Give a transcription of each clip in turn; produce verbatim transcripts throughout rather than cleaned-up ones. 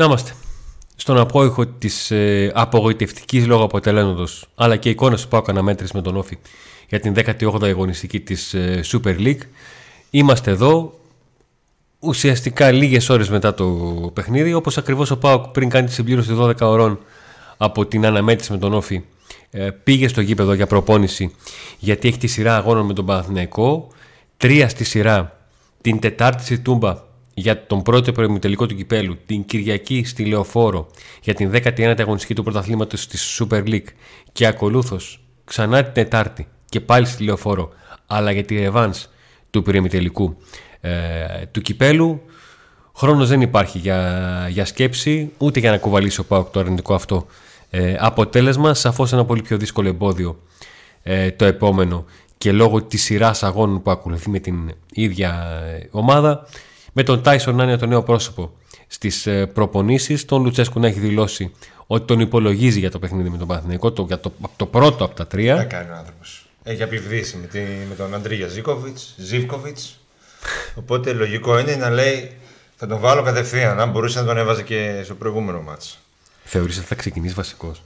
Να είμαστε στον απόϊχο της ε, απογοητευτικής λόγω αποτελέσματος, αλλά και εικόνας του ΠΑΟΚ αναμέτρηση με τον Όφη για την δέκατη όγδοη αγωνιστική της ε, Super League. Είμαστε εδώ ουσιαστικά λίγες ώρες μετά το παιχνίδι, όπως ακριβώς ο ΠΑΟΚ πριν κάνει τη συμπλήρωση δώδεκα ωρών από την αναμέτρηση με τον Όφη ε, πήγε στο γήπεδο για προπόνηση, γιατί έχει τη σειρά αγώνων με τον Παναθηναϊκό, τρία στη σειρά, την Τετάρτη στη Τούμπα για τον πρώτο προημιτελικό του κυπέλου, την Κυριακή στη Λεωφόρο για την δέκατη ένατη αγωνιστική του πρωταθλήματος της Super League και ακολούθως ξανά την Τετάρτη και πάλι στη Λεωφόρο, αλλά για τη ρεβάνς του προημιτελικού ε, του κυπέλου. Χρόνος δεν υπάρχει για, για σκέψη, ούτε για να κουβαλήσει ο ΠΑΟΚ το αρνητικό αυτό ε, αποτέλεσμα. Σαφώς ένα πολύ πιο δύσκολο εμπόδιο ε, το επόμενο, και λόγω της σειράς αγώνων που ακολουθεί με την ίδια ομάδα, με τον Tyson να είναι το νέο πρόσωπο στις προπονήσεις, τον Λουτσέσκου να έχει δηλώσει ότι τον υπολογίζει για το παιχνίδι με τον Παναθηναϊκό, το, το, το πρώτο από τα τρία. Τι κάνει ο άνθρωπος. Έχει απειβδίσει με, τη, με τον Αντρίγια Ζήκοβιτ. Οπότε λογικό είναι να λέει θα τον βάλω κατευθείαν. Αν μπορούσε να τον έβαζε και στο προηγούμενο μάτς. Θεωρείς ότι θα ξεκινήσει βασικός?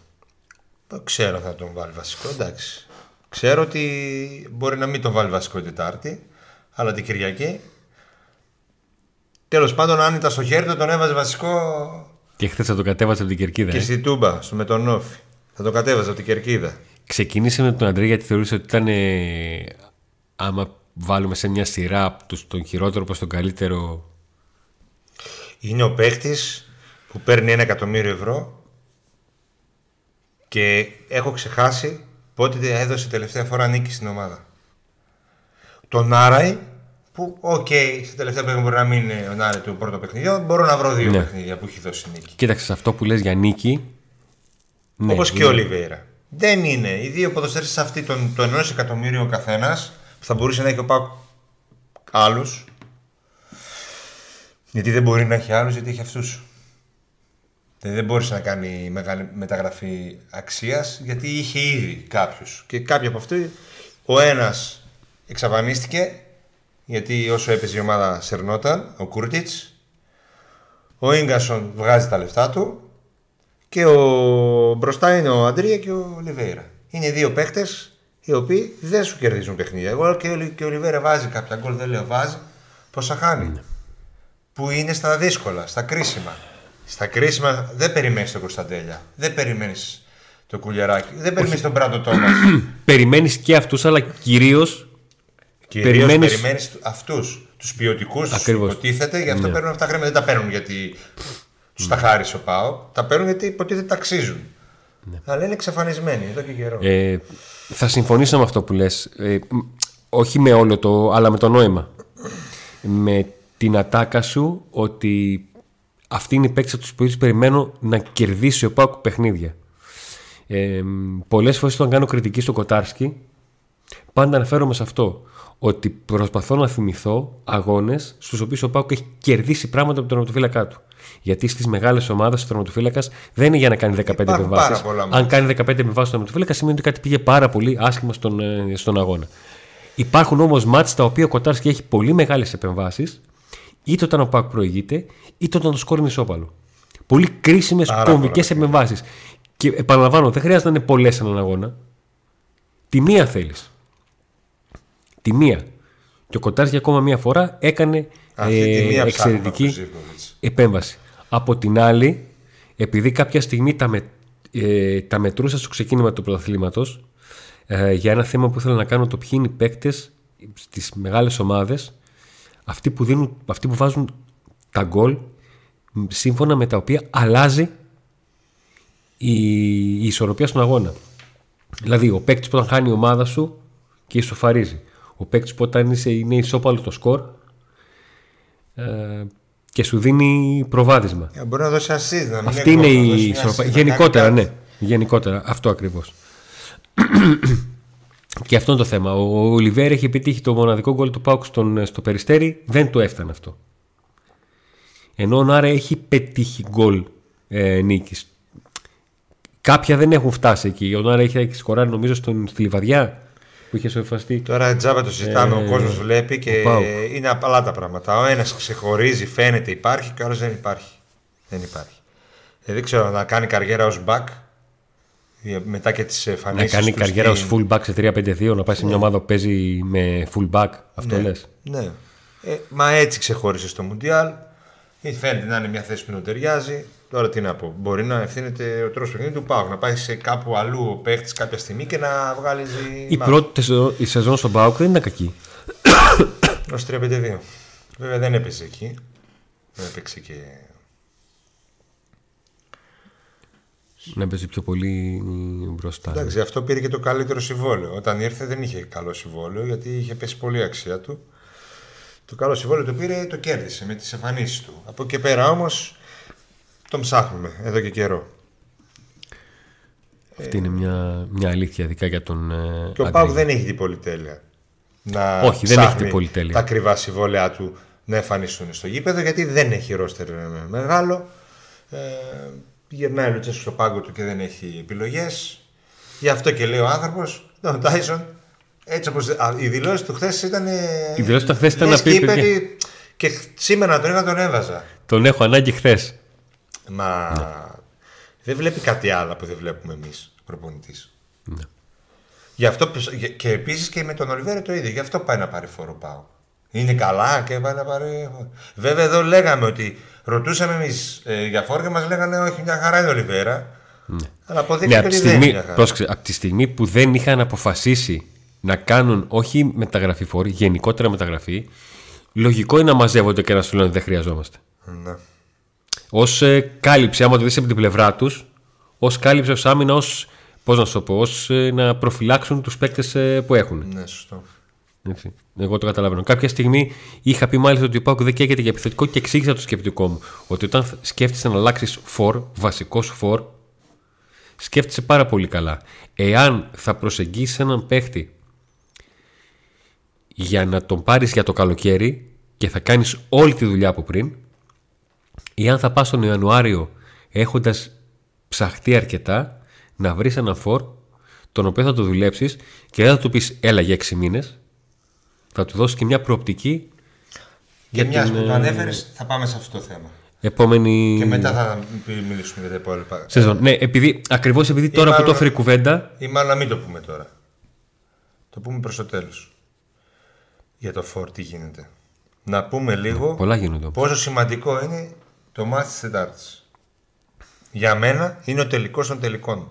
Ξέρω θα τον βάλει βασικό, εντάξει. Ξέρω ότι μπορεί να μην τον βάλει βασικό Τετάρτη, αλλά την Κυριακή. Τέλος πάντων, αν ήταν στο χέρι του, τον έβαζε βασικό. Και χθες θα τον κατέβαζε από την Κερκίδα. Και ε? στη Τούμπα, με τον Όφη. Θα τον κατέβαζε από την Κερκίδα. Ξεκίνησε με τον Αντρέ γιατί θεωρούσε ότι ήταν. Ε, άμα βάλουμε σε μια σειρά τον χειρότερο προς τον καλύτερο. Είναι ο παίκτης που παίρνει ένα εκατομμύριο ευρώ. Και έχω ξεχάσει πότε έδωσε τελευταία φορά νίκη στην ομάδα. Τον Νάρα. Που, οκ, okay, στην τελευταία παιχνίδια μπορεί να μην είναι ο Νάρη του πρώτο παιχνιδιού, μπορώ να βρω δύο ναι. παιχνίδια που έχει δώσει νίκη. Κοίταξε, αυτό που λες για νίκη. Όπως ναι, και ο Ολιβέιρα. Δεν είναι. Οι δύο ποδοσφαιριστές αυτοί, τον, το ενός εκατομμύριο ο καθένας, που θα μπορούσε να έχει ο ΠΑΟΚ άλλους. Γιατί δεν μπορεί να έχει άλλους, γιατί έχει αυτούς. Δηλαδή δεν μπόρεσε να κάνει μεγάλη μεταγραφή αξίας, γιατί είχε ήδη κάποιους. Και κάποιοι από αυτοί, ο ένας εξαφανίστηκε. Γιατί όσο έπαιζε η ομάδα σερνόταν, ο Κούρτιτς, ο Ήγκάσον βγάζει τα λεφτά του και ο... μπροστά είναι ο Αντρία και ο Ολιβέιρα. Είναι δύο παίκτες οι οποίοι δεν σου κερδίζουν παιχνίδια. Εγώ και ο, ο Ολιβέιρα βάζει κάποια γκολ, δεν λέω βάζει, πόσα χάνει. Mm. Που είναι στα δύσκολα, στα κρίσιμα. Στα κρίσιμα δεν περιμένεις τον Κωνσταντέλια, δεν περιμένεις τον Κουλεράκι, δεν περιμένεις τον Μπράντο Τόμας. Περιμένεις και αυτούς, αλλά κυρίως. Κυρίως περιμένεις... περιμένεις αυτούς τους ποιοτικούς, τους υποτίθεται, γι' αυτό ναι. παίρνουν αυτά τα χρήματα. Δεν τα παίρνουν γιατί τους τα χάρισε ο ΠΑΟΚ, τα παίρνουν γιατί υποτίθεται ταξίζουν. Ναι. Αλλά είναι εξαφανισμένοι εδώ και καιρό. Ε, θα συμφωνήσω με αυτό που λες. Ε, όχι με όλο το, αλλά με το νόημα. Με την ατάκα σου ότι αυτή είναι η παίκτης από τους οποίους περιμένω να κερδίσει ο ΠΑΟΚ παιχνίδια. Ε, πολλές φορές όταν κάνω κριτική στο Κοτάρσκι, πάντα αναφέρομαι σε αυτό. Ότι προσπαθώ να θυμηθώ αγώνες στους οποίους ο ΠΑΟΚ έχει κερδίσει πράγματα από τον τερματοφύλακά του. Γιατί στις μεγάλες ομάδες ο τερματοφύλακας δεν είναι για να κάνει δεκαπέντε επεμβάσεις. Αν κάνει δεκαπέντε επεμβάσεις στον τερματοφύλακα, σημαίνει ότι κάτι πήγε πάρα πολύ άσχημα στον, στον αγώνα. Υπάρχουν όμως μάτς τα οποία ο Κοτάρσκι έχει πολύ μεγάλες επεμβάσεις, είτε όταν ο ΠΑΟΚ προηγείται, είτε όταν το σκόρ είναι ισόπαλο. Πολύ κρίσιμες κομβικές επεμβάσεις. Και επαναλαμβάνω, δεν χρειάζεται να είναι πολλές έναν αγώνα. Τη μία θέλεις. Τη μία. Και ο Κοτάρσκι ακόμα μία φορά έκανε ε, εξαιρετική επέμβαση. Από την άλλη, επειδή κάποια στιγμή τα, με, ε, τα μετρούσα στο ξεκίνημα του πρωταθλήματος ε, για ένα θέμα που ήθελα να κάνω, το ποιοι είναι οι παίκτες στις μεγάλες ομάδες, αυτοί που, δίνουν, αυτοί που βάζουν τα γκολ σύμφωνα με τα οποία αλλάζει η, η ισορροπία στον αγώνα. Δηλαδή, ο παίκτης που όταν χάνει η ομάδα σου και ισοφαρίζει. Ο παίκτης που όταν είσαι, είναι ισόπαλο το σκορ ε, και σου δίνει προβάδισμα. Ε, μπορεί να δώσει ασίστ. Αυτή είναι η ισορροπία. Γενικότερα, ναι. Γενικότερα, αυτό ακριβώς. Και αυτό είναι το θέμα. Ο Ολιβέιρα έχει επιτύχει το μοναδικό γκολ του ΠΑΟΚ στον, στο Περιστέρι. Δεν του έφτανε αυτό. Ενώ ο Νάρα έχει πετύχει γκολ ε, νίκης. Κάποια δεν έχουν φτάσει εκεί. Ο Νάρα έχει, έχει σκοράρει νομίζω στον, στη Λιβαδιά. Που είχε σοφαστεί. Τώρα τζάμπα το συζητάμε, ε, ο κόσμος βλέπει και είναι απαλά τα πράγματα. Ο ένας ξεχωρίζει, φαίνεται υπάρχει και ο άλλος δεν υπάρχει. Δεν υπάρχει. Δεν ξέρω, να κάνει καριέρα ως back μετά και τις εμφανίσεις. Να κάνει καριέρα ως full back σε τρία πέντε δύο, να πάει σε μια ομάδα που παίζει με full back. Αυτό λες? Ναι. Μα έτσι ξεχώρισε στο Μουντιάλ. Φαίνεται να είναι μια θέση που τον ταιριάζει. Τώρα τι να πω. Μπορεί να ευθύνεται ο τρόπος παιχνίδι του ΠΑΟΚ. Να πάει σε κάπου αλλού ο παίχτης κάποια στιγμή και να βγάλει. Η μάχη. Πρώτη η σεζόν στον ΠΑΟΚ δεν ήταν κακή. Ως τρία πέντε δύο. Βέβαια δεν έπαιζε εκεί. Δεν έπαιξε και. Να παίζει πιο πολύ μπροστά. Εντάξει, αυτό πήρε και το καλύτερο συμβόλαιο. Όταν ήρθε δεν είχε καλό συμβόλαιο γιατί είχε πέσει πολύ αξία του. Το καλό συμβόλαιο το πήρε, το κέρδισε με τις εμφανίσεις του. Από εκεί πέρα όμως τον ψάχνουμε εδώ και καιρό. Αυτή ε... είναι μια, μια αλήθεια ειδικά για τον Αντρίγια. Και ο ΠΑΟΚ δεν έχει την πολυτέλεια να Όχι, δεν έχει την πολυτέλεια. τα ακριβά συμβόλαιά του να εμφανιστούν στο γήπεδο γιατί δεν έχει ρόστερ μεγάλο. Ε... Γυρνάει ο Λουτσέσκου στο πάγκο του και δεν έχει επιλογές. Γι' αυτό και λέει ο άνθρωπος, ο Tyson, έτσι όπως οι δηλώσεις του χθες ήταν. Οι δηλώσεις του χθες ήταν να πει. Πει... Και σήμερα τον είχα τον έβαζα. Τον έχω ανάγκη χθες. Μα ναι. Δεν βλέπει κάτι άλλο που δεν βλέπουμε εμείς προπονητής. Ναι. Γι' αυτό και επίσης και με τον Ολιβέιρα το ίδιο. Γι' αυτό πάει να πάρει φόρο πάω. Είναι καλά και πάει να πάρει. Βέβαια εδώ λέγαμε ότι. Ρωτούσαμε εμείς ε, για φόρο και μας λέγανε όχι, μια χαρά είναι Ολιβέιρα. Ναι. Αλλά αποδείχθηκε ναι, ότι δεν είναι μια χαρά. Πρόσεξε, από τη στιγμή που δεν είχαν αποφασίσει να κάνουν όχι μεταγραφή φόρη, γενικότερα μεταγραφή, λογικό είναι να μαζεύονται και να σου λένε δεν χρειαζόμαστε. Ναι. Ως ε, κάλυψη, άμα το δεις από την πλευρά τους, ως κάλυψη, ως άμυνα, ως, πώς να σου το πω, ως ε, να προφυλάξουν τους παίκτες ε, που έχουν. Ναι, σωστό. Έτσι. Εγώ το καταλαβαίνω. Κάποια στιγμή είχα πει μάλιστα ότι ο ΠΑΟΚ δεν καίγεται για επιθετικό και εξήγησα το σκεπτικό μου. Ότι όταν σκέφτεσαι να αλλάξει φορ, βασικό φορ, σκέφτεσαι πάρα πολύ καλά. Εάν θα προσεγγίσεις έναν παίχτη για να τον πάρεις για το καλοκαίρι και θα κάνεις όλη τη δουλειά από πριν, ή αν θα πας τον Ιανουάριο έχοντας ψαχτεί αρκετά, να βρεις έναν φορ τον οποίο θα το δουλέψεις και δεν θα του πεις έλα για έξι μήνες. Θα του δώσει και μια προοπτική. Και μια την... που το ανέφερες, θα πάμε σε αυτό το θέμα. Επόμενη... Και μετά θα μιλήσουμε για τα υπόλοιπα. Σεζόν. Ναι, επειδή, ακριβώς επειδή ή τώρα μάλλον, που το έφερε η κουβέντα. Ή μάλλον να μην το πούμε τώρα. Το πούμε προς το τέλος. Για το φορ, τι γίνεται. Να πούμε λίγο ναι, πόσο σημαντικό είναι το μάτς της Τετάρτης. Για μένα είναι ο τελικός των τελικών.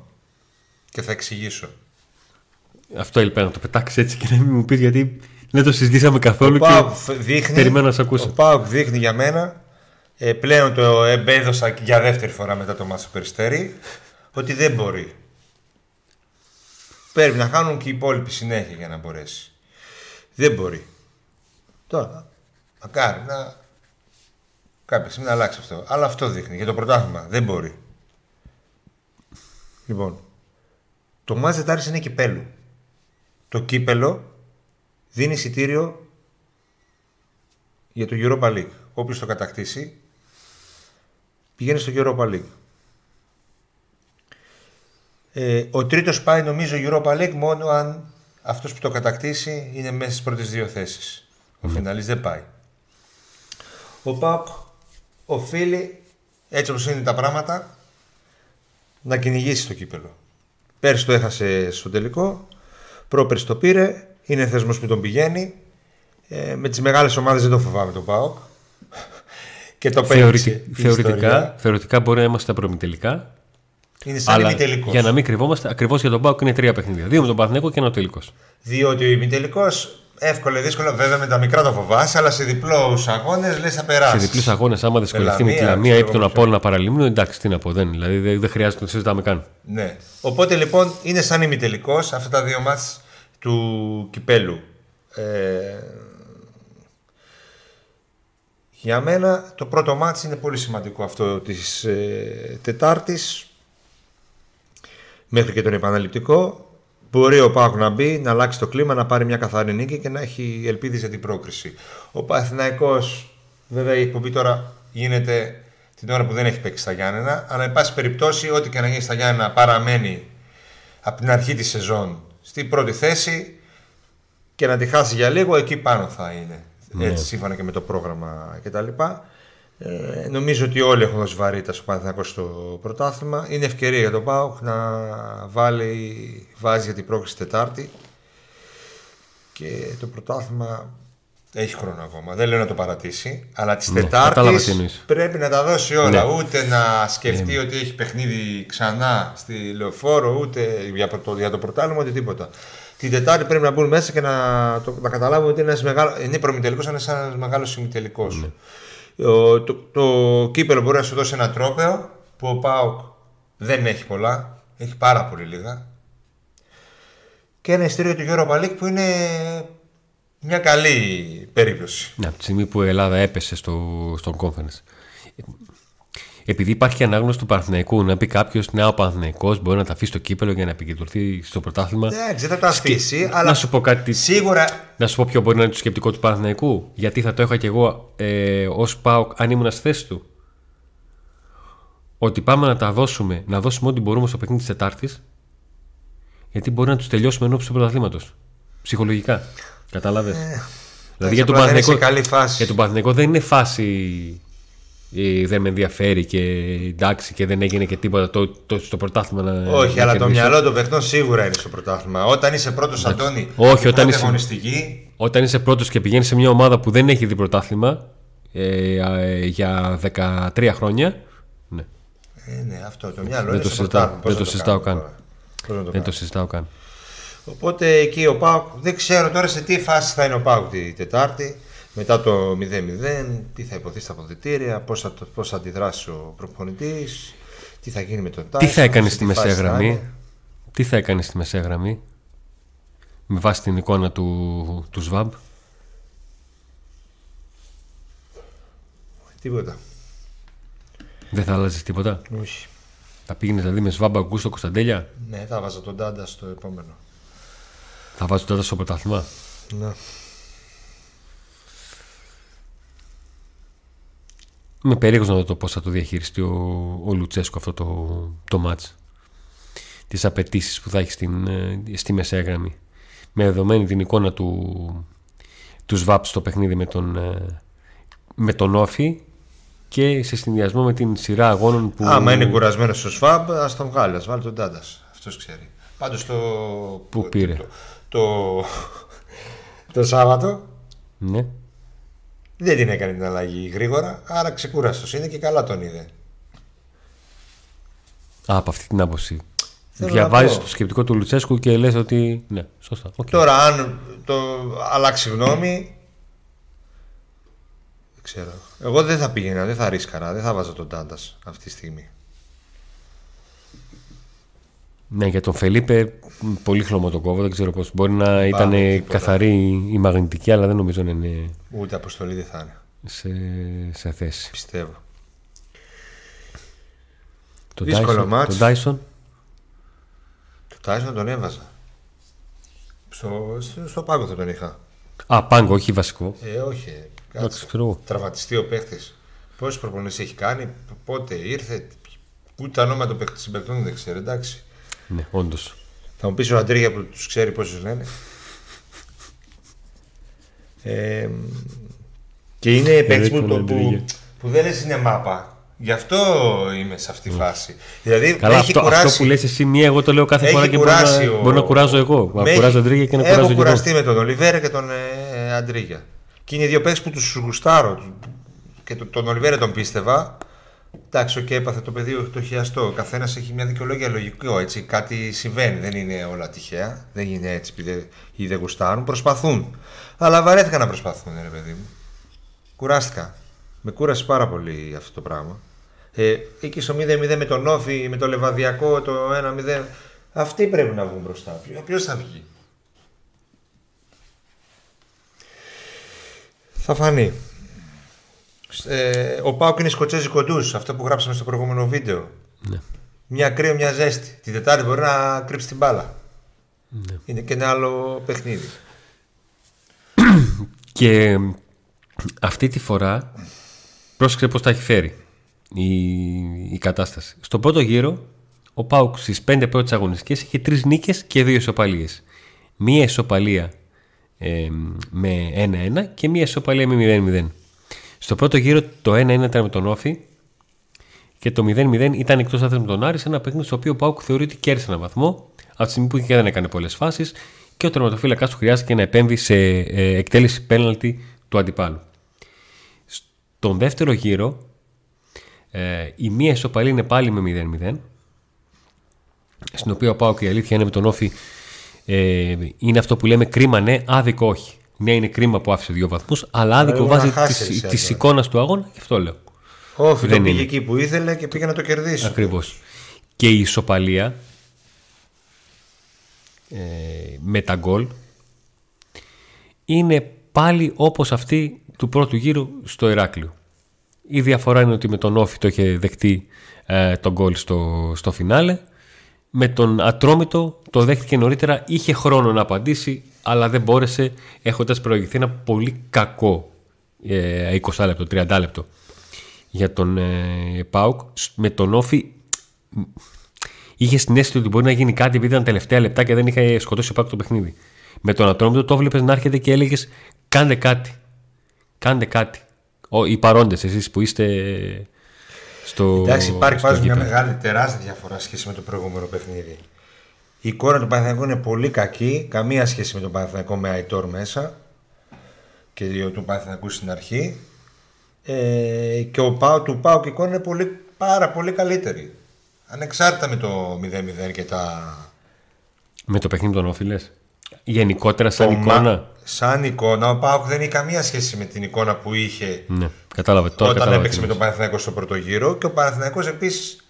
Και θα εξηγήσω. Αυτό ελπίζω να το πετάξεις έτσι και να μην μου πεις γιατί. Δεν το συζητήσαμε καθόλου και δείχνει, περιμένω να σε ακούσω. Ο ΠΑΟΚ δείχνει για μένα, ε, πλέον το εμπέδωσα για δεύτερη φορά μετά το μάτσο Περιστέρι, ότι δεν μπορεί. Πρέπει να χάνουν και οι υπόλοιποι συνέχεια για να μπορέσει. Δεν μπορεί. Τώρα, μακάρι να... κάποια στιγμή να αλλάξει αυτό. Αλλά αυτό δείχνει για το πρωτάθλημα. Δεν μπορεί. Λοιπόν, το μάτσο Τετάρτης είναι κυπέλλου. Το κύπελλο... δίνει εισιτήριο για το Europa League. Όποιος το κατακτήσει πηγαίνει στο Europa League. Ε, ο τρίτος πάει νομίζω Europa League μόνο αν αυτός που το κατακτήσει είναι μέσα στις πρώτες δύο θέσεις. Ο mm. φιναλής δεν πάει. Ο ΠΑΟΚ οφείλει έτσι όπως είναι τα πράγματα να κυνηγήσει το κύπελλο. Πέρσι το έχασε στο τελικό, πρόπερσι το πήρε. Είναι θεσμός που τον πηγαίνει. Ε, με τις μεγάλες ομάδες δεν το φοβάμαι το ΠΑΟΚ. Και το Θεωρητι... θεωρητικά, θεωρητικά μπορεί να είμαστε τα προμητελικά. Είναι σαν ημιτελικός. Για να μην κρυβόμαστε, ακριβώς για τον ΠΑΟΚ είναι τρία παιχνίδια. Δύο με τον Παναθηναϊκό και ένα τελικός. Διότι ο ημιτελικός, εύκολα ή δύσκολα, βέβαια με τα μικρά το φοβάσαι, αλλά σε διπλούς αγώνες λες θα περάσεις. Σε διπλούς αγώνες, άμα δυσκολευτεί με τη Λαμία ή τον Απόλλωνα παραλίμνου, εντάξει, τι να πω. Δεν, δηλαδή δεν δε χρειάζεται να το συζητάμε καν. Ναι. Οπότε λοιπόν είναι σαν ημιτελικός αυτά τα δύο μάτς του κυπέλου. Ε, για μένα το πρώτο μάτς είναι πολύ σημαντικό αυτό της ε, Τετάρτης μέχρι και τον επαναληπτικό. Μπορεί ο ΠΑΟΚ να μπει, να αλλάξει το κλίμα, να πάρει μια καθαρή νίκη και να έχει ελπίδες για την πρόκριση. Ο Παναθηναϊκός, βέβαια η εκπομπή τώρα γίνεται την ώρα που δεν έχει παίξει στα Γιάννενα, αλλά εν πάση περιπτώσει ό,τι και να γίνει στα Γιάννενα παραμένει από την αρχή της σεζόν στην πρώτη θέση και να τη χάσει για λίγο, εκεί πάνω θα είναι. Ναι. Έτσι, σύμφωνα και με το πρόγραμμα κτλ. Ε, νομίζω ότι όλοι έχουν δώσει βαρύτητα στο Παναθηναϊκό στο πρωτάθλημα. Είναι ευκαιρία για τον ΠΑΟΚ να βάλει, βάζει για την πρόκληση Τετάρτη. Και το πρωτάθλημα έχει χρόνο ακόμα. Δεν λέω να το παρατήσει. Αλλά τις ναι, Τετάρτης πρέπει να τα δώσει όλα. Ναι. Ούτε να σκεφτεί ναι. ότι έχει παιχνίδι ξανά στη Λεωφόρο, ούτε για το, για το πρωτάθλημα, ούτε τίποτα. Την Τετάρτη πρέπει να μπουν μέσα και να, το, να καταλάβουν ότι είναι ένας μεγάλος, είναι προμητελικός, αλλά είναι ένας μεγάλος ημιτελικός. Ναι. Το, το, το κύπελο μπορεί να σου δώσει ένα τρόπαιο που ο ΠΑΟΚ δεν έχει πολλά, έχει πάρα πολύ λίγα. Και ένα ειστήριο του Europa League που είναι μια καλή περίπτωση. Ναι, από τη στιγμή που η Ελλάδα έπεσε στο, στον Conference. Επειδή υπάρχει ανάγνωση του Παναθηναϊκού, να πει κάποιο: ναι, ο Παναθηναϊκός μπορεί να τα αφήσει στο κύπελο για να επικεντρωθεί στο πρωτάθλημα. Εντάξει, δεν θα τα αφήσει, Σκε... αλλά. Να σου πω κάτι. Σίγουρα. Να σου πω ποιο μπορεί να είναι το σκεπτικό του Παναθηναϊκού. Γιατί θα το είχα κι εγώ ε, ως ΠΑΟΚ, αν ήμουν στη θέση του. Ότι πάμε να τα δώσουμε, να δώσουμε ό,τι μπορούμε στο παιχνίδι τη Τετάρτη, γιατί μπορεί να του τελειώσουμε ενώπιον του πρωταθλήματος. Ψυχολογικά. Κατάλαβες. Ε, δηλαδή για τον Παναθηναϊκό δεν είναι φάση. Δεν με ενδιαφέρει και εντάξει και δεν έγινε και τίποτα το, το, στο πρωτάθλημα να. Όχι, να αλλά το μυαλό των παιχτών σίγουρα είναι στο πρωτάθλημα. Όταν είσαι πρώτος, Αντώνη, όχι, όταν είσαι αγωνιστική. Όταν είσαι πρώτος και πηγαίνεις σε μια ομάδα που δεν έχει δει πρωτάθλημα ε, ε, για δεκατρία χρόνια. Ναι, ε, ναι αυτό το μυαλό δεν είναι το στο πρωτάθλημα. Δεν το συζητάω καν. Δεν το συζητάω καν. Οπότε εκεί ο ΠΑΟΚ, δεν ξέρω τώρα σε τι φάση θα είναι ο ΠΑΟΚ τη Τετάρτη. Μετά το μηδέν μηδέν, τι θα υποθεί στα αποδυτήρια, πώς, πώς θα αντιδράσει ο προπονητής, τι θα γίνει με τον Tyson. Τι θα έκανε στη μεσαία γραμμή, τι θα έκανε στη μεσαία γραμμή, με βάση την εικόνα του, του ΣΒΑΜ. Τίποτα. Δεν θα άλλαζε τίποτα. Όχι. Θα πήγαινε δηλαδή με ΣΒΑΜ Αγκούστο στο Κωνσταντέλια. Ναι, θα βάζω τον Τάντα στο επόμενο. Θα βάζω τον Τάντα στο πρωτάθλημα. Ναι. Είμαι περίεργος να δω πώς θα το διαχειριστεί ο, ο Λουτσέσκου αυτό το, το μάτς. Τις απαιτήσεις που θα έχει στην, στη μεσαία γραμμή. Με δεδομένη την εικόνα του, του ΣΒΑΠ στο παιχνίδι με τον, με τον Όφη και σε συνδυασμό με την σειρά αγώνων που. Άμα είναι κουρασμένος στο ΣΒΑΠ, ας τον βγάλει, ας βάλει τον Τάντας. Αυτός ξέρει. Πάντως το. Πού πήρε. Το, το, το Σάββατο. Ναι. Δεν την έκανε την αλλαγή γρήγορα, άρα ξεκούραστος είναι και καλά τον είδε. Α, από αυτή την άποψη. Διαβάζεις το σκεπτικό του Λουτσέσκου και λες ότι. Ναι, σωστά. Okay. Τώρα, αν το αλλάξει γνώμη. Δεν ξέρω. Εγώ δεν θα πήγαινα, δεν θα ρίσκαρα, δεν θα βάζω τον Τάντας αυτή τη στιγμή. Ναι, για τον Φελίπε πολύ χλωμό το κόβω, δεν ξέρω πώς. Μπορεί να ήταν καθαρή η μαγνητική, αλλά δεν νομίζω να είναι. Ούτε αποστολή δεν θα είναι. Σε, σε θέση. Πιστεύω. Το δύσκολο μάτς. Τον Tyson. Τον Tyson τον έβαζα. Στο, στο, στο πάγκο θα τον είχα. Α, πάγκο, όχι βασικό. Ε, όχι. Κάτσε. Τραυματιστεί ο παίχτης. Πόσες προπονήσεις έχει κάνει, πότε ήρθε, ούτε τα ονόματα των παίχτης συμπεριφέρονται, δεν ξέρω, εντάξει. Ναι, όντως. Θα μου πεις ο Αντρίγια που τους ξέρει πόσους λένε. ε, και είναι παίκτης που, που, που δεν λες είναι μάπα. Γι' αυτό είμαι σε αυτή τη φάση. Δηλαδή, καλά, έχει αυτό, κουράσει, αυτό που λες εσύ μία, εγώ το λέω κάθε φορά και μπορώ να, ο... μπορώ να κουράζω εγώ. Να έχει... κουράζω Αντρίγια και να κουράζω εγώ. Έχω κουραστεί εγώ. Με τον Ολιβέιρα και τον ε, Αντρίγια. Και είναι οι δύο παίκτες που τους γουστάρω. Και το, τον Ολιβέιρα τον πίστευα. Εντάξει, και okay, έπαθε το πεδίο το χιαστό. Ο καθένας έχει μια δικαιολόγια λογικό, έτσι. Κάτι συμβαίνει, δεν είναι όλα τυχαία. Δεν είναι έτσι επειδή ή δεν γουστάρουν. Προσπαθούν. Αλλά βαρέθηκα να προσπαθούν, ρε παιδί μου. Κουράστηκα. Με κούρασε πάρα πολύ αυτό το πράγμα. Ε, εκεί στο μηδέν μηδέν με τον Όφη, με το Λεβαδιακό, το ένα μηδέν. Αυτοί πρέπει να βγουν μπροστά. Ποιος θα βγει. Θα φανεί. Ε, ο ΠΑΟΚ είναι σκοτσέζι κοντούς, αυτό που γράψαμε στο προηγούμενο βίντεο. Ναι. Μια κρύο, μια ζέστη. Την Τετάρτη μπορεί να κρύψει την μπάλα. Ναι. Είναι και ένα άλλο παιχνίδι. Και αυτή τη φορά πρόσεξε πώς τα έχει φέρει η, η κατάσταση. Στο πρώτο γύρο, ο ΠΑΟΚ στις πέντε πρώτες αγωνιστικές είχε τρεις νίκες και δύο ισοπαλίες. Μία ισοπαλία ε, με ένα ένα και μία ισοπαλία με μηδέν μηδέν. Στο πρώτο γύρο το ένα ένα ήταν με τον Όφη και το μηδέν μηδέν ήταν εκτός έδρας με τον Άρη, σε ένα παιχνίδι στο οποίο ο ΠΑΟΚ θεωρεί ότι κέρδισε έναν βαθμό από τη στιγμή που και δεν έκανε πολλές φάσεις και ο τερματοφύλακας του χρειάστηκε να επέμβει σε εκτέλεση πέναλτι του αντιπάλου. Στον δεύτερο γύρο η μία ισοπαλία είναι πάλι με μηδέν μηδέν, στην οποία ο ΠΑΟΚ, η αλήθεια είναι, με τον Όφη ε, είναι αυτό που λέμε κρίμα ναι, άδικο όχι. Ναι, είναι κρίμα που άφησε δύο βαθμούς, αλλά άδικο βάζει τη εικόνα του αγώνα, και αυτό λέω. Όχι, δεν πήγε εκεί που ήθελε και πήγε να το κερδίσει. Ακριβώς. Και η ισοπαλία ε, με τα γκολ είναι πάλι όπως αυτή του πρώτου γύρου στο Ηράκλειο. Η διαφορά είναι ότι με τον Όφη το είχε δεχτεί ε, τον γκολ στο, στο φινάλε. Με τον Ατρόμητο το δέχτηκε νωρίτερα, είχε χρόνο να απαντήσει, αλλά δεν μπόρεσε, έχοντας προηγηθεί ένα πολύ κακό ε, είκοσι λεπτό, τριάντα λεπτό για τον ε, ΠΑΟΚ. Με τον Όφη είχε στην αίσθηση ότι μπορεί να γίνει κάτι επειδή ήταν τελευταία λεπτά και δεν είχε σκοτώσει ο ΠΑΟΚ το παιχνίδι. Με τον Ατρόμητο το βλέπεις να έρχεται και έλεγες κάντε κάτι, κάντε κάτι. Ο, οι παρόντες εσείς που είστε... Στο... Εντάξει, υπάρχει στο μια μεγάλη τεράστια διαφορά σχέση με το προηγούμενο παιχνίδι. Η εικόνα του Παναθηναϊκού είναι πολύ κακή, καμία σχέση με τον Παναθηναϊκό με Αϊτόρ μέσα και του Παναθηναϊκού στην αρχή. Ε, και ο Πάο, του Πάο και η εικόνα είναι πολύ, πάρα πολύ καλύτερη. Ανεξάρτητα με το μηδέν μηδέν και τα. Με το παιχνίδι των Όφιλες. Γενικότερα, σαν το εικόνα. Μα... Σαν εικόνα, ο ΠΑΟΚ δεν είχε καμία σχέση με την εικόνα που είχε ναι, κατάλαβε, τώρα, όταν κατάλαβε, έπαιξε με τον Παναθηναϊκό στο πρώτο γύρο. Και ο Παναθηναϊκός επίσης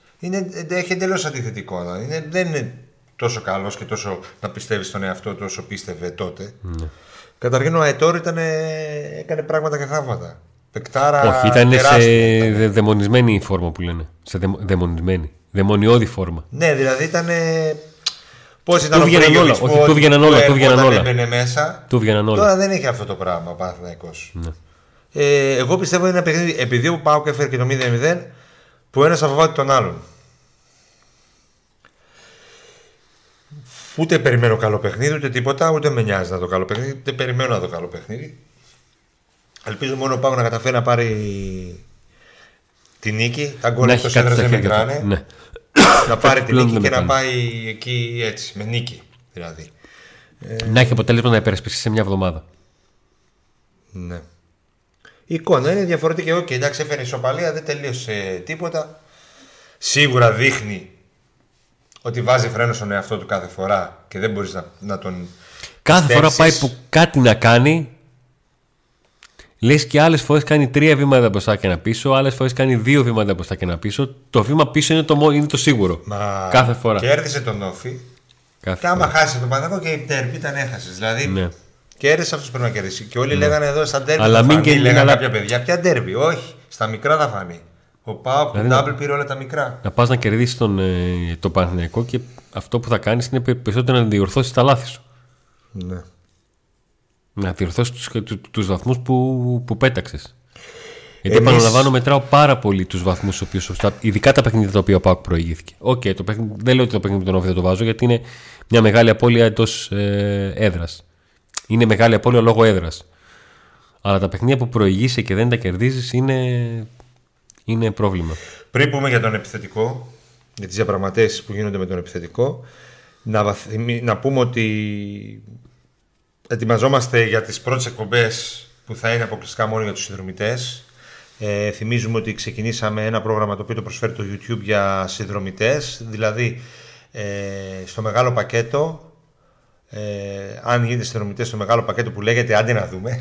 έχει εντελώς αντίθετη εικόνα. Είναι, δεν είναι τόσο καλός και τόσο να πιστεύει στον εαυτό του όσο πίστευε τότε. Ναι. Καταρχήν ο Αετόρ έκανε πράγματα και θαύματα. Πεκτάρα. Όχι, ήταν σε ήταν. δαιμονισμένη η φόρμα που λένε. Σε δε, δαιμονισμένη. Δαιμονιώδη φόρμα. Ναι, δηλαδή ήταν. Πώς ήταν ο Πρίγιοβιτς που όταν έμπαινε μέσα. Τώρα δεν έχει αυτό το πράγμα ο Παναθηναϊκός. ε, Εγώ πιστεύω είναι ένα παιχνίδι, επειδή ο ΠΑΟΚ έφερε και το μηδέν μηδέν, που ένας αφοβάται τον άλλον. Ούτε περιμένω καλό παιχνίδι, ούτε τίποτα, ούτε με νοιάζει να το καλό παιχνίδι, ούτε περιμένω να το καλό παιχνίδι. Ελπίζω μόνο ο ΠΑΟΚ να καταφέρει να πάρει τη νίκη. Τα γκολ εκτός έδρας δεν μετράνε. Να πάρει τη νίκη και να πάει εκεί έτσι, με νίκη δηλαδή. Να έχει αποτέλεσμα να υπερασπιστεί σε μια εβδομάδα. Ναι. Η εικόνα είναι διαφορετική. Οκ, εντάξει, έφερε ισοπαλία, δεν τελείωσε τίποτα. Σίγουρα δείχνει ότι βάζει φρένο στον εαυτό του κάθε φορά και δεν μπορείς να, να τον. Κάθε στέψεις. Φορά πάει που κάτι να κάνει. Λες και άλλες φορές κάνει τρία βήματα μπροστά και ένα πίσω, άλλες φορές κάνει δύο βήματα μπροστά και ένα πίσω. Το βήμα πίσω είναι το, είναι το σίγουρο. Μα κάθε φορά. Κέρδισε τον Όφη. Κάθε και άμα φορά. Χάσει τον Παναθηναϊκό και η τέρπη ήταν έχασε. Δηλαδή ναι. Κέρδισε αυτός που πρέπει να κερδίσει. Και όλοι ναι. λέγανε εδώ στα τέρπη. Αλλά θα μην φανεί, και λέγανε κάποια παιδιά. Ποια τέρπη, όχι. Στα μικρά θα φανεί. Ο ΠΑΟΚ, δηλαδή, ο Ντάμπλ πήρε όλα τα μικρά. Να πας να κερδίσεις τον ε, το Παναθηναϊκό και αυτό που θα κάνεις είναι περισσότερο να διορθώσεις τα λάθη σου. Ναι. Να διορθώσει τους, τους, τους βαθμούς που, που πέταξες. Γιατί Εμείς... επαναλαμβάνω, μετράω πάρα πολύ τους βαθμούς, οποίους, ειδικά τα παιχνίδια τα οποία ο ΠΑΟΚ προηγήθηκε. Οκ, okay, δεν λέω ότι το παιχνίδι τον Όφη δεν το βάζω, γιατί είναι μια μεγάλη απώλεια εντός ε, έδρας. Είναι μεγάλη απώλεια λόγω έδρας. Αλλά τα παιχνίδια που προηγείσαι και δεν τα κερδίζεις είναι, είναι πρόβλημα. Πριν πούμε για τον επιθετικό, για τις διαπραγματεύσεις που γίνονται με τον επιθετικό, να, βαθμι, να πούμε ότι. Ετοιμαζόμαστε για τις πρώτες εκπομπές που θα είναι αποκλειστικά μόνο για τους συνδρομητές. Ε, θυμίζουμε ότι ξεκινήσαμε ένα πρόγραμμα το οποίο το προσφέρει το YouTube για συνδρομητές. Δηλαδή ε, στο μεγάλο πακέτο, ε, αν γίνετε συνδρομητές στο μεγάλο πακέτο που λέγεται άντε να δούμε.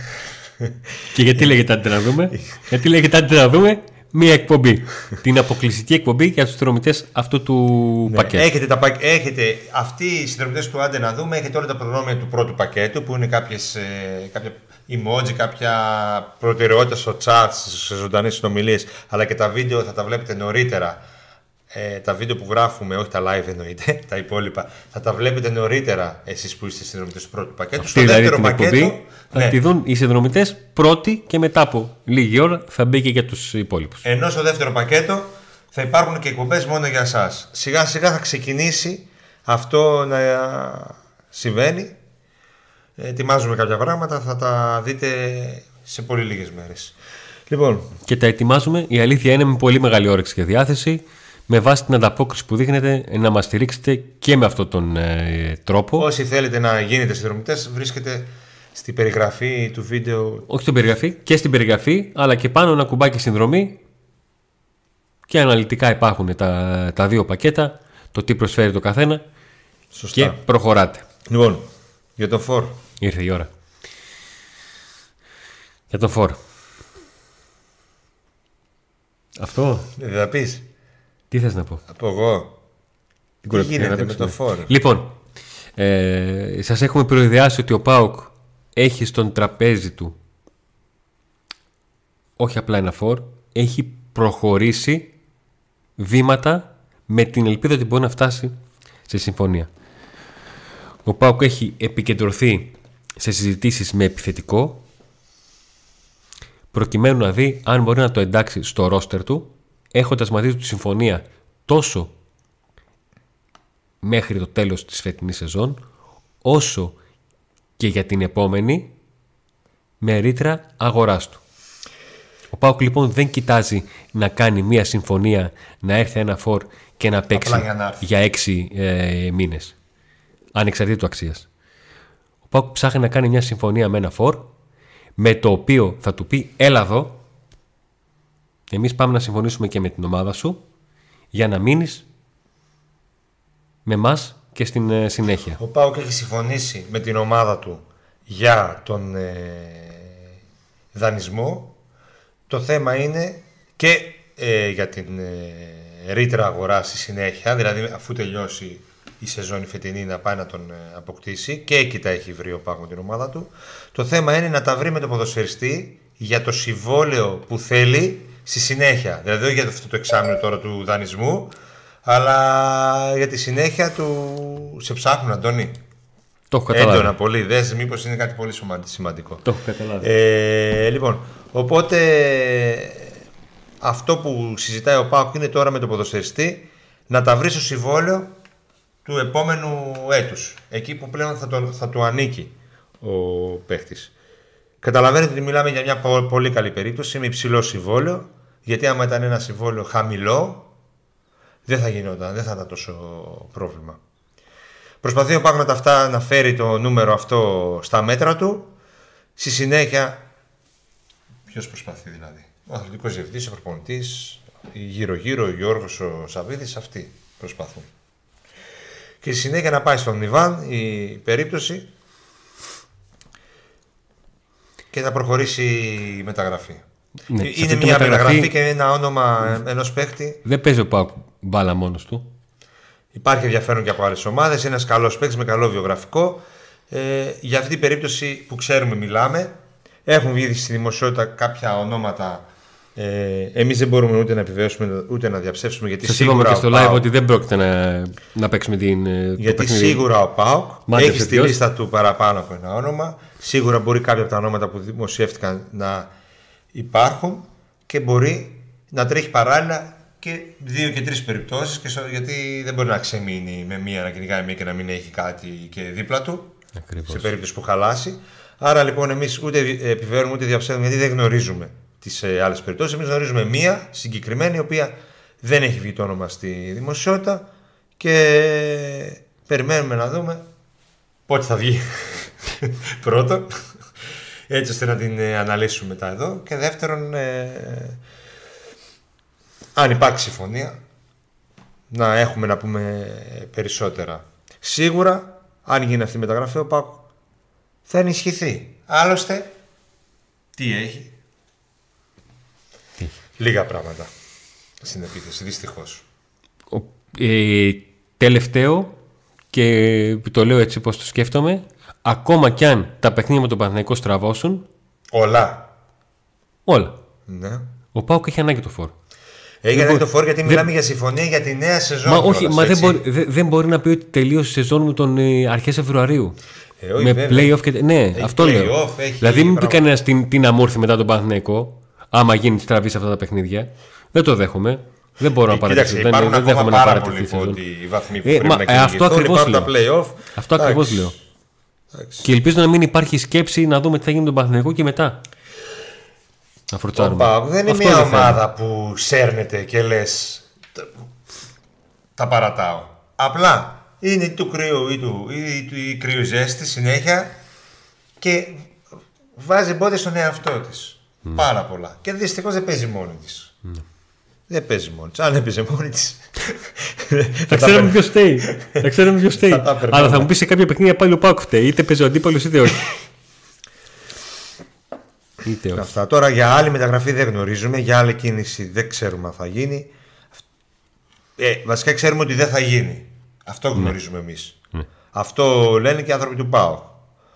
Και γιατί λέγεται άντε να δούμε? Γιατί λέγεται άντε να δούμε? Μία εκπομπή. Την αποκλειστική εκπομπή για τους συνδρομητές αυτού του ναι, πακέτου. Έχετε, τα, έχετε αυτοί οι συνδρομητές του άντε να δούμε, έχετε όλα τα προνόμια του πρώτου πακέτου που είναι κάποιες, κάποια emoji, κάποια προτεραιότητα στο chat, σε ζωντανές συνομιλίες, αλλά και τα βίντεο θα τα βλέπετε νωρίτερα. Ε, τα βίντεο που γράφουμε, όχι τα live εννοείται, τα υπόλοιπα, θα τα βλέπετε νωρίτερα εσείς που είστε συνδρομητές του πρώτου πακέτου. Στο δηλαδή δεύτερο πακέτο εκπομπή, θα ναι. τη δουν οι συνδρομητές πρώτοι και μετά από λίγη ώρα θα μπει και για τους υπόλοιπους. Ενώ στο δεύτερο πακέτο θα υπάρχουν και εκπομπές μόνο για εσάς. Σιγά σιγά θα ξεκινήσει αυτό να συμβαίνει. Ετοιμάζουμε κάποια πράγματα, θα τα δείτε σε πολύ λίγες μέρες. Λοιπόν. Και τα ετοιμάζουμε. Η αλήθεια είναι με πολύ μεγάλη όρεξη και διάθεση. Με βάση την ανταπόκριση που δείχνετε, να μας στηρίξετε και με αυτόν τον ε, τρόπο. Όσοι θέλετε να γίνετε συνδρομητές, βρίσκεται στην περιγραφή του βίντεο. Όχι στην περιγραφή, και στην περιγραφή, αλλά και πάνω ένα κουμπάκι συνδρομή. Και αναλυτικά υπάρχουν τα, τα δύο πακέτα, το τι προσφέρει το καθένα. Σωστά. Και προχωράτε. Λοιπόν, για τον φορ. Ήρθε η ώρα. Για τον φορ. Αυτό. Δεν θα πεις. Τι θες να πω. Από εγώ. Τι Κουλεράκι, γίνεται με τον φορ. Λοιπόν, ε, σας έχουμε προειδεάσει ότι ο ΠΑΟΚ έχει στον τραπέζι του όχι απλά ένα φορ, έχει προχωρήσει βήματα με την ελπίδα ότι μπορεί να φτάσει σε συμφωνία. Ο ΠΑΟΚ έχει επικεντρωθεί σε συζητήσεις με επιθετικό προκειμένου να δει αν μπορεί να το εντάξει στο ρόστερ του, έχοντας μαζί του τη συμφωνία τόσο μέχρι το τέλος της φετινής σεζόν όσο και για την επόμενη με ρήτρα αγοράς του. Ο ΠΑΟΚ λοιπόν δεν κοιτάζει να κάνει μία συμφωνία, να έρθει ένα φορ και να παίξει για, για έξι ε, μήνες ανεξαρτήτου αξίας. Ο ΠΑΟΚ ψάχνει να κάνει μια συμφωνία με ένα φορ με το οποίο θα του πει έλα εδώ, εμείς πάμε να συμφωνήσουμε και με την ομάδα σου για να μείνεις με μας και στην ε, συνέχεια. Ο ΠΑΟΚ έχει συμφωνήσει με την ομάδα του για τον ε, δανεισμό. Το θέμα είναι και ε, για την ε, ρήτρα αγορά στη συνέχεια, δηλαδή αφού τελειώσει η σεζόν η φετινή να πάει να τον ε, αποκτήσει, και εκεί τα έχει βρει ο ΠΑΟΚ με την ομάδα του. Το θέμα είναι να τα βρει με τον ποδοσφαιριστή για το συμβόλαιο που θέλει στη συνέχεια. Δηλαδή όχι για αυτό το εξάμηνο τώρα του δανεισμού, αλλά για τη συνέχεια του. Σε ψάχνουν, Αντώνη. Το έχω καταλάβει. Έντονα πολύ. Δες, μήπως είναι κάτι πολύ σημαντικό. Το έχω καταλάβει. Ε, λοιπόν, οπότε αυτό που συζητάει ο ΠΑΟΚ είναι τώρα με τον ποδοσφαιριστή να τα βρει στο συμβόλαιο του επόμενου έτους. Εκεί που πλέον θα του θα το ανήκει ο παίχτης. Καταλαβαίνετε ότι μιλάμε για μια πολύ καλή περίπτωση με υψηλό συμβόλαιο. Γιατί άμα ήταν ένα συμβόλαιο χαμηλό, δεν θα γινόταν, δεν θα ήταν τόσο πρόβλημα. Προσπαθεί ο ΠΑΟΚ με τα αυτά να φέρει το νούμερο αυτό στα μέτρα του. Στη συνέχεια. Ποιος προσπαθεί δηλαδή? Ο αθλητικός διευθυντής, ο προπονητής, γύρω-γύρω, ο Γιώργος ο Σαββίδης, αυτοί προσπαθούν. Και στη συνέχεια να πάει στον Ιβάν η περίπτωση και να προχωρήσει η μεταγραφή. Ναι, είναι μια μεταγραφή... μεταγραφή και ένα όνομα ενός παίκτη. Δεν παίζει ο ΠΑΟΚ μπάλα μόνος του. Υπάρχει ενδιαφέρον και από άλλες ομάδες. Ένας καλός παίκτης με καλό βιογραφικό. Ε, για αυτή την περίπτωση που ξέρουμε μιλάμε. Έχουν βγει στη δημοσιότητα κάποια ονόματα. Ε, εμείς δεν μπορούμε ούτε να επιβεβαιώσουμε ούτε να διαψεύσουμε. Γιατί σας είπαμε και στο live ότι δεν πρόκειται να, να παίξουμε την. Γιατί παίξουμε σίγουρα ο ΠΑΟΚ έχει στη λίστα του παραπάνω από ένα όνομα. Σίγουρα μπορεί κάποια από τα ονόματα που δημοσιεύτηκαν να υπάρχουν και μπορεί να τρέχει παράλληλα και δύο και τρεις περιπτώσεις. Και στο, γιατί δεν μπορεί να ξεμείνει με μία, να κυνηγάει μία και να μην έχει κάτι και δίπλα του. Ακριβώς. Σε περίπτωση που χαλάσει. Άρα λοιπόν εμείς ούτε επιβεβαιώνουμε ούτε διαψεύδουμε γιατί δεν γνωρίζουμε τις ε, άλλες περιπτώσεις. Εμείς γνωρίζουμε μία συγκεκριμένη η οποία δεν έχει βγει το όνομα στη δημοσιότητα και περιμένουμε να δούμε πότε θα βγει πρώτον έτσι ώστε να την ε, αναλύσουμε μετά εδώ και δεύτερον ε, ε, αν υπάρξει συμφωνία να έχουμε να πούμε περισσότερα. Σίγουρα αν γίνει αυτή η μεταγραφή ο ΠΑΟΚ θα ενισχυθεί. Άλλωστε, τι έχει. Τι. Λίγα πράγματα στην επίθεση, δυστυχώς. Ο, ε, τελευταίο, και το λέω έτσι πως το σκέφτομαι, ακόμα κι αν τα παιχνίδια με τον Παναθηναϊκό στραβώσουν. Όλα. Όλα. Ναι. Ο ΠΑΟΚ έχει ανάγκη το φόρο. Έχει ανάγκη το φόρο γιατί δεν... μιλάμε για συμφωνία για τη νέα σεζόν. Μα, όχι, όλας, μα δεν, μπορεί, δε, δεν μπορεί να πει ότι τελείωσε η σεζόν μου τον ε, αρχές Φεβρουαρίου. Ε, όχι, με βέβαια. Play-off και... Ναι, έχει αυτό λέω. Δηλαδή μην πει κανένα την, την αμόρφη μετά τον Παναθηναϊκό. Άμα γίνει στραβή σε αυτά τα παιχνίδια. Δεν το δέχομαι. Δεν μπορώ ε, να παρατηρήσω. Δεν, δεν δέχομαι να παρατηρήσω. Ε, ε, αυτό ακριβώς λέω. Play-off. Αυτό ακριβώς λέω. Άξι. Και ελπίζω να μην υπάρχει σκέψη να δούμε τι θα γίνει τον Παναθηναϊκό και μετά. Ο ΠΑΟΚ δεν είναι αυτό μια ομάδα που σέρνεται και λες τα παρατάω. Απλά είναι του κρύου ή του, ή του ή κρύου ζέστη συνέχεια και βάζει μπόδια στον εαυτό της. Mm. Πάρα πολλά. Και δυστυχώς δεν παίζει μόνη της. Mm. Δεν παίζει μόνη της. Αν έπαιζε μόνη της. Θα ξέρουμε ποιος φταίει. Θα ξέρουμε ποιος φταίει. Αλλά θα μου πεις σε κάποια παιχνίδια πάλι ο ΠΑΟΚ φταίει. Είτε παίζει ο αντίπαλος είτε όχι. Είτε αυτά. Τώρα για άλλη μεταγραφή δεν γνωρίζουμε, για άλλη κίνηση δεν ξέρουμε αν θα γίνει. Ε, βασικά ξέρουμε ότι δεν θα γίνει. Αυτό γνωρίζουμε ναι. εμείς. Ναι. Αυτό λένε και οι άνθρωποι του ΠΑΟΚ.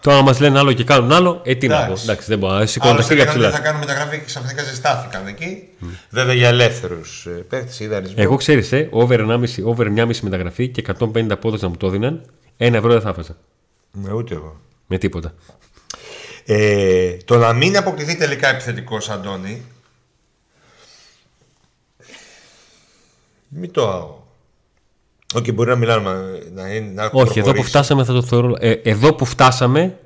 Τώρα μας λένε άλλο και κάνουν άλλο, ε τι να πω. Εντάξει, δεν μπορώ να σηκώνω τα χέρια ψηλά. Θα κάνουν μεταγραφή και ξαφνικά ζεστάθηκαν εκεί. Mm. Βέβαια για ελεύθερους παίκτες ή δανεισμούς. Εγώ ξέρεις, ε, over ένα κόμμα πέντε μεταγραφή και εκατόν πενήντα πόδες να μου το δίναν, ένα ευρώ δεν θα έφαζα. Ναι, ούτε εγώ. Με τίποτα. Ε, το να μην αποκτηθεί τελικά επιθετικός, Αντώνη, μην το. Όχι, okay, μπορεί να μιλάμε να είναι, να όχι, εδώ που φτάσαμε θα το θεωρώ ε, εδώ που φτάσαμε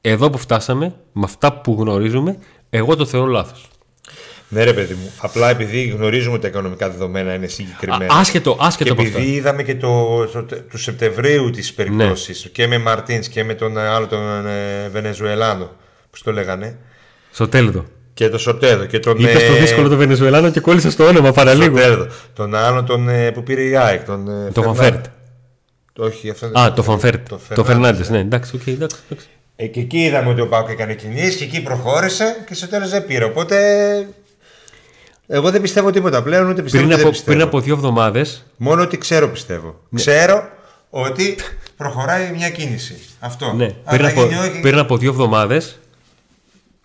Εδώ που φτάσαμε με αυτά που γνωρίζουμε, εγώ το θεωρώ λάθος. Ναι ρε παιδί μου, απλά επειδή γνωρίζουμε ότι τα οικονομικά δεδομένα είναι συγκεκριμένα. Α, άσχετο, άσχετο και επειδή είδαμε και το, το, το, του Σεπτεμβρίου τις περιπτώσεις ναι. και με Μαρτίνς και με τον άλλο τον ε, Βενεζουελάνο. Πώς το λέγανε, Σοτέλδο. Και το Σοτέδο. Είπες το δύσκολο το Βενεζουελάνο και κόλλησε στο όνομα παραλίγο. Σοτέδο. Τον άλλο τον, που πήρε η ΑΕΚ. Τον, το Φανφέρτ. Όχι, αυτό δεν. Α, το Φανφέρτ. Το Φερνάντες, ναι. Εντάξει, okay, εντάξει. Ε, και εκεί είδαμε ότι ο ΠΑΟΚ έκανε κινήσεις και εκεί προχώρησε και στο τέλος δεν πήρε. Οπότε. Εγώ δεν πιστεύω τίποτα πλέον, ούτε πιστεύω. Πριν, από, δεν πιστεύω. πριν από δύο εβδομάδες. Μόνο ότι ξέρω πιστεύω. Ναι. Ξέρω ότι προχωράει μια κίνηση. Αυτό. Ναι. Πριν, από, και... πριν από δύο εβδομάδες.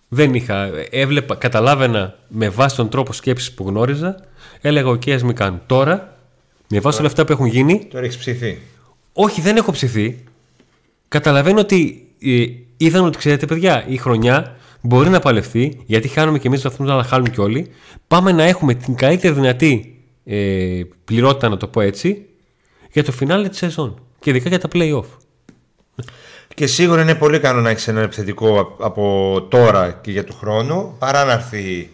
Δεν είχα, έβλεπα, καταλάβαινα με βάση τον τρόπο σκέψης που γνώριζα, έλεγα: οκ, ας μην κάνω. Τώρα, με βάση όλα αυτά που έχουν γίνει. Τώρα έχεις ψηθεί. Όχι, δεν έχω ψηθεί. Καταλαβαίνω ότι ε, είδαν ότι ξέρετε, παιδιά, η χρονιά μπορεί να παλευθεί, γιατί χάνουμε και εμείς τους βαθμούς, αλλά χάνουν κι όλοι. Πάμε να έχουμε την καλύτερη δυνατή ε, πληρότητα, να το πω έτσι, για το φινάλε της σεζόν. Και ειδικά για τα play-off. Και σίγουρα είναι πολύ καλό να έχεις ένα επιθετικό από τώρα και για του χρόνου, παρά να έρθει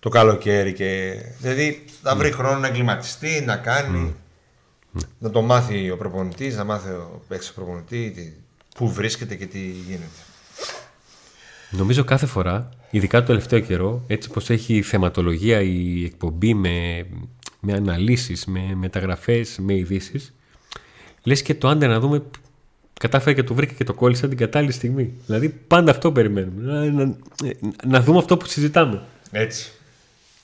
το καλοκαίρι και... Δηλαδή θα βρει mm. χρόνο να εγκληματιστεί, να κάνει, mm. να το μάθει ο προπονητής, να μάθει ο παίκτης προπονητή, πού βρίσκεται και τι γίνεται. Νομίζω κάθε φορά, ειδικά το τελευταίο καιρό, έτσι πως έχει θεματολογία η εκπομπή με, με αναλύσεις, με μεταγραφές, με ειδήσεις, λες και το άντε να δούμε... Κατάφερε και το βρήκα και το κόλλησα την κατάλληλη στιγμή. Δηλαδή πάντα αυτό περιμένουμε. Να, να, να δούμε αυτό που συζητάμε. Έτσι.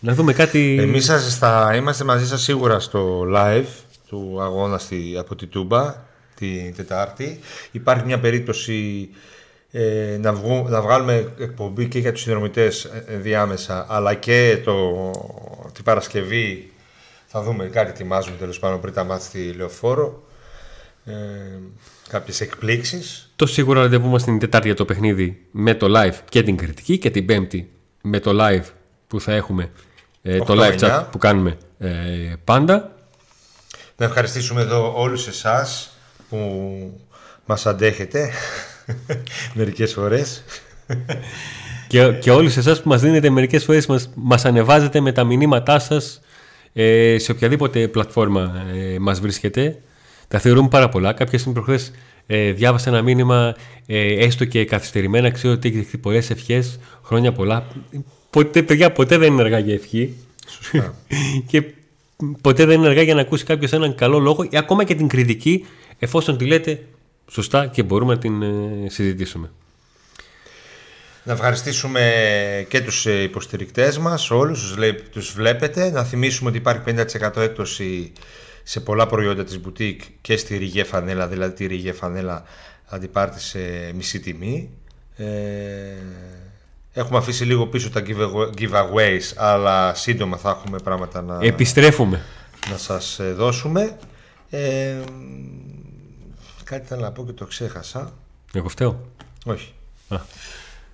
Να δούμε κάτι. Εμείς θα είμαστε μαζί σας σίγουρα στο live του αγώνα στη, από τη Τούμπα την Τετάρτη. Υπάρχει μια περίπτωση ε, να, βγου, να βγάλουμε εκπομπή και για τους συνδρομητές διάμεσα, αλλά και το, την Παρασκευή θα δούμε κάτι. Ετοιμάζουμε τέλος πάντων πριν τα μάτια στη Λεωφόρο. Ε, κάποιες εκπλήξεις. Το σίγουρο ραντεβού μας την Τετάρτη για το παιχνίδι με το live και την κριτική, και την Πέμπτη με το live που θα έχουμε ε, το live chat που κάνουμε ε, πάντα. Να ευχαριστήσουμε εδώ όλους εσάς που μας αντέχετε μερικές φορές και, και όλους εσάς που μας δίνετε μερικές φορές, μας, μας ανεβάζετε με τα μηνύματά σας ε, σε οποιαδήποτε πλατφόρμα ε, μας βρίσκετε. Τα θεωρούμε πάρα πολλά. Κάποια στιγμή προχθές ε, διάβασα ένα μήνυμα ε, έστω και καθυστερημένα. Ξέρω ότι έχει δεχτεί πολλές ευχές, χρόνια πολλά. Ποτέ, παιδιά, ποτέ δεν είναι αργά για ευχή. Σωστά. Και ποτέ δεν είναι αργά για να ακούσει κάποιος έναν καλό λόγο ή ακόμα και την κριτική, εφόσον τη λέτε σωστά και μπορούμε να την ε, συζητήσουμε. Να ευχαριστήσουμε και τους υποστηρικτές μας, όλους τους βλέπετε. Να θυμίσουμε ότι υπάρχει πενήντα τοις εκατό έκπτωση σε πολλά προϊόντα της μπουτίκ και στη ριγέ φανέλα, δηλαδή τη ριγέ φανέλα αντιπάρτη σε μισή τιμή. Ε, έχουμε αφήσει λίγο πίσω τα giveaways, αλλά σύντομα θα έχουμε πράγματα να, επιστρέφουμε. να σας δώσουμε. Ε, κάτι θέλω να πω και το ξέχασα. Εγώ φταίω. Όχι. Α,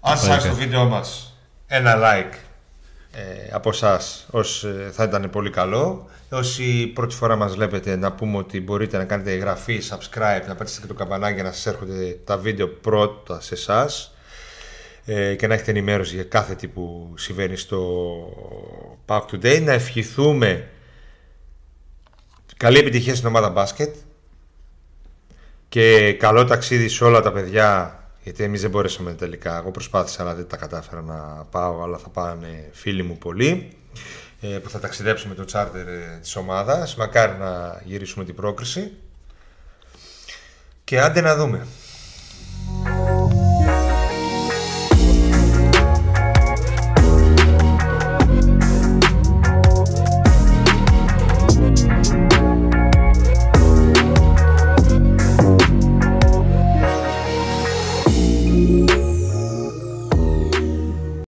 αν σας άρεσε το βίντεο μας, ένα like ε, από εσάς θα ήταν πολύ καλό. Όσοι πρώτη φορά μας βλέπετε, να πούμε ότι μπορείτε να κάνετε εγγραφή, subscribe, να πατήσετε και το καμπανάκι για να σας έρχονται τα βίντεο πρώτα σε εσάς. ε, και να έχετε ενημέρωση για κάθε τι που συμβαίνει στο Pack Today. Να ευχηθούμε καλή επιτυχία στην ομάδα μπάσκετ και καλό ταξίδι σε όλα τα παιδιά, γιατί εμείς δεν μπορέσαμε τελικά. Εγώ προσπάθησα αλλά δεν τα κατάφερα να πάω, αλλά θα πάνε φίλοι μου πολλοί που θα ταξιδέψουμε το τσάρτερ της ομάδας. Μακάρι να γυρίσουμε την πρόκριση. Και άντε να δούμε.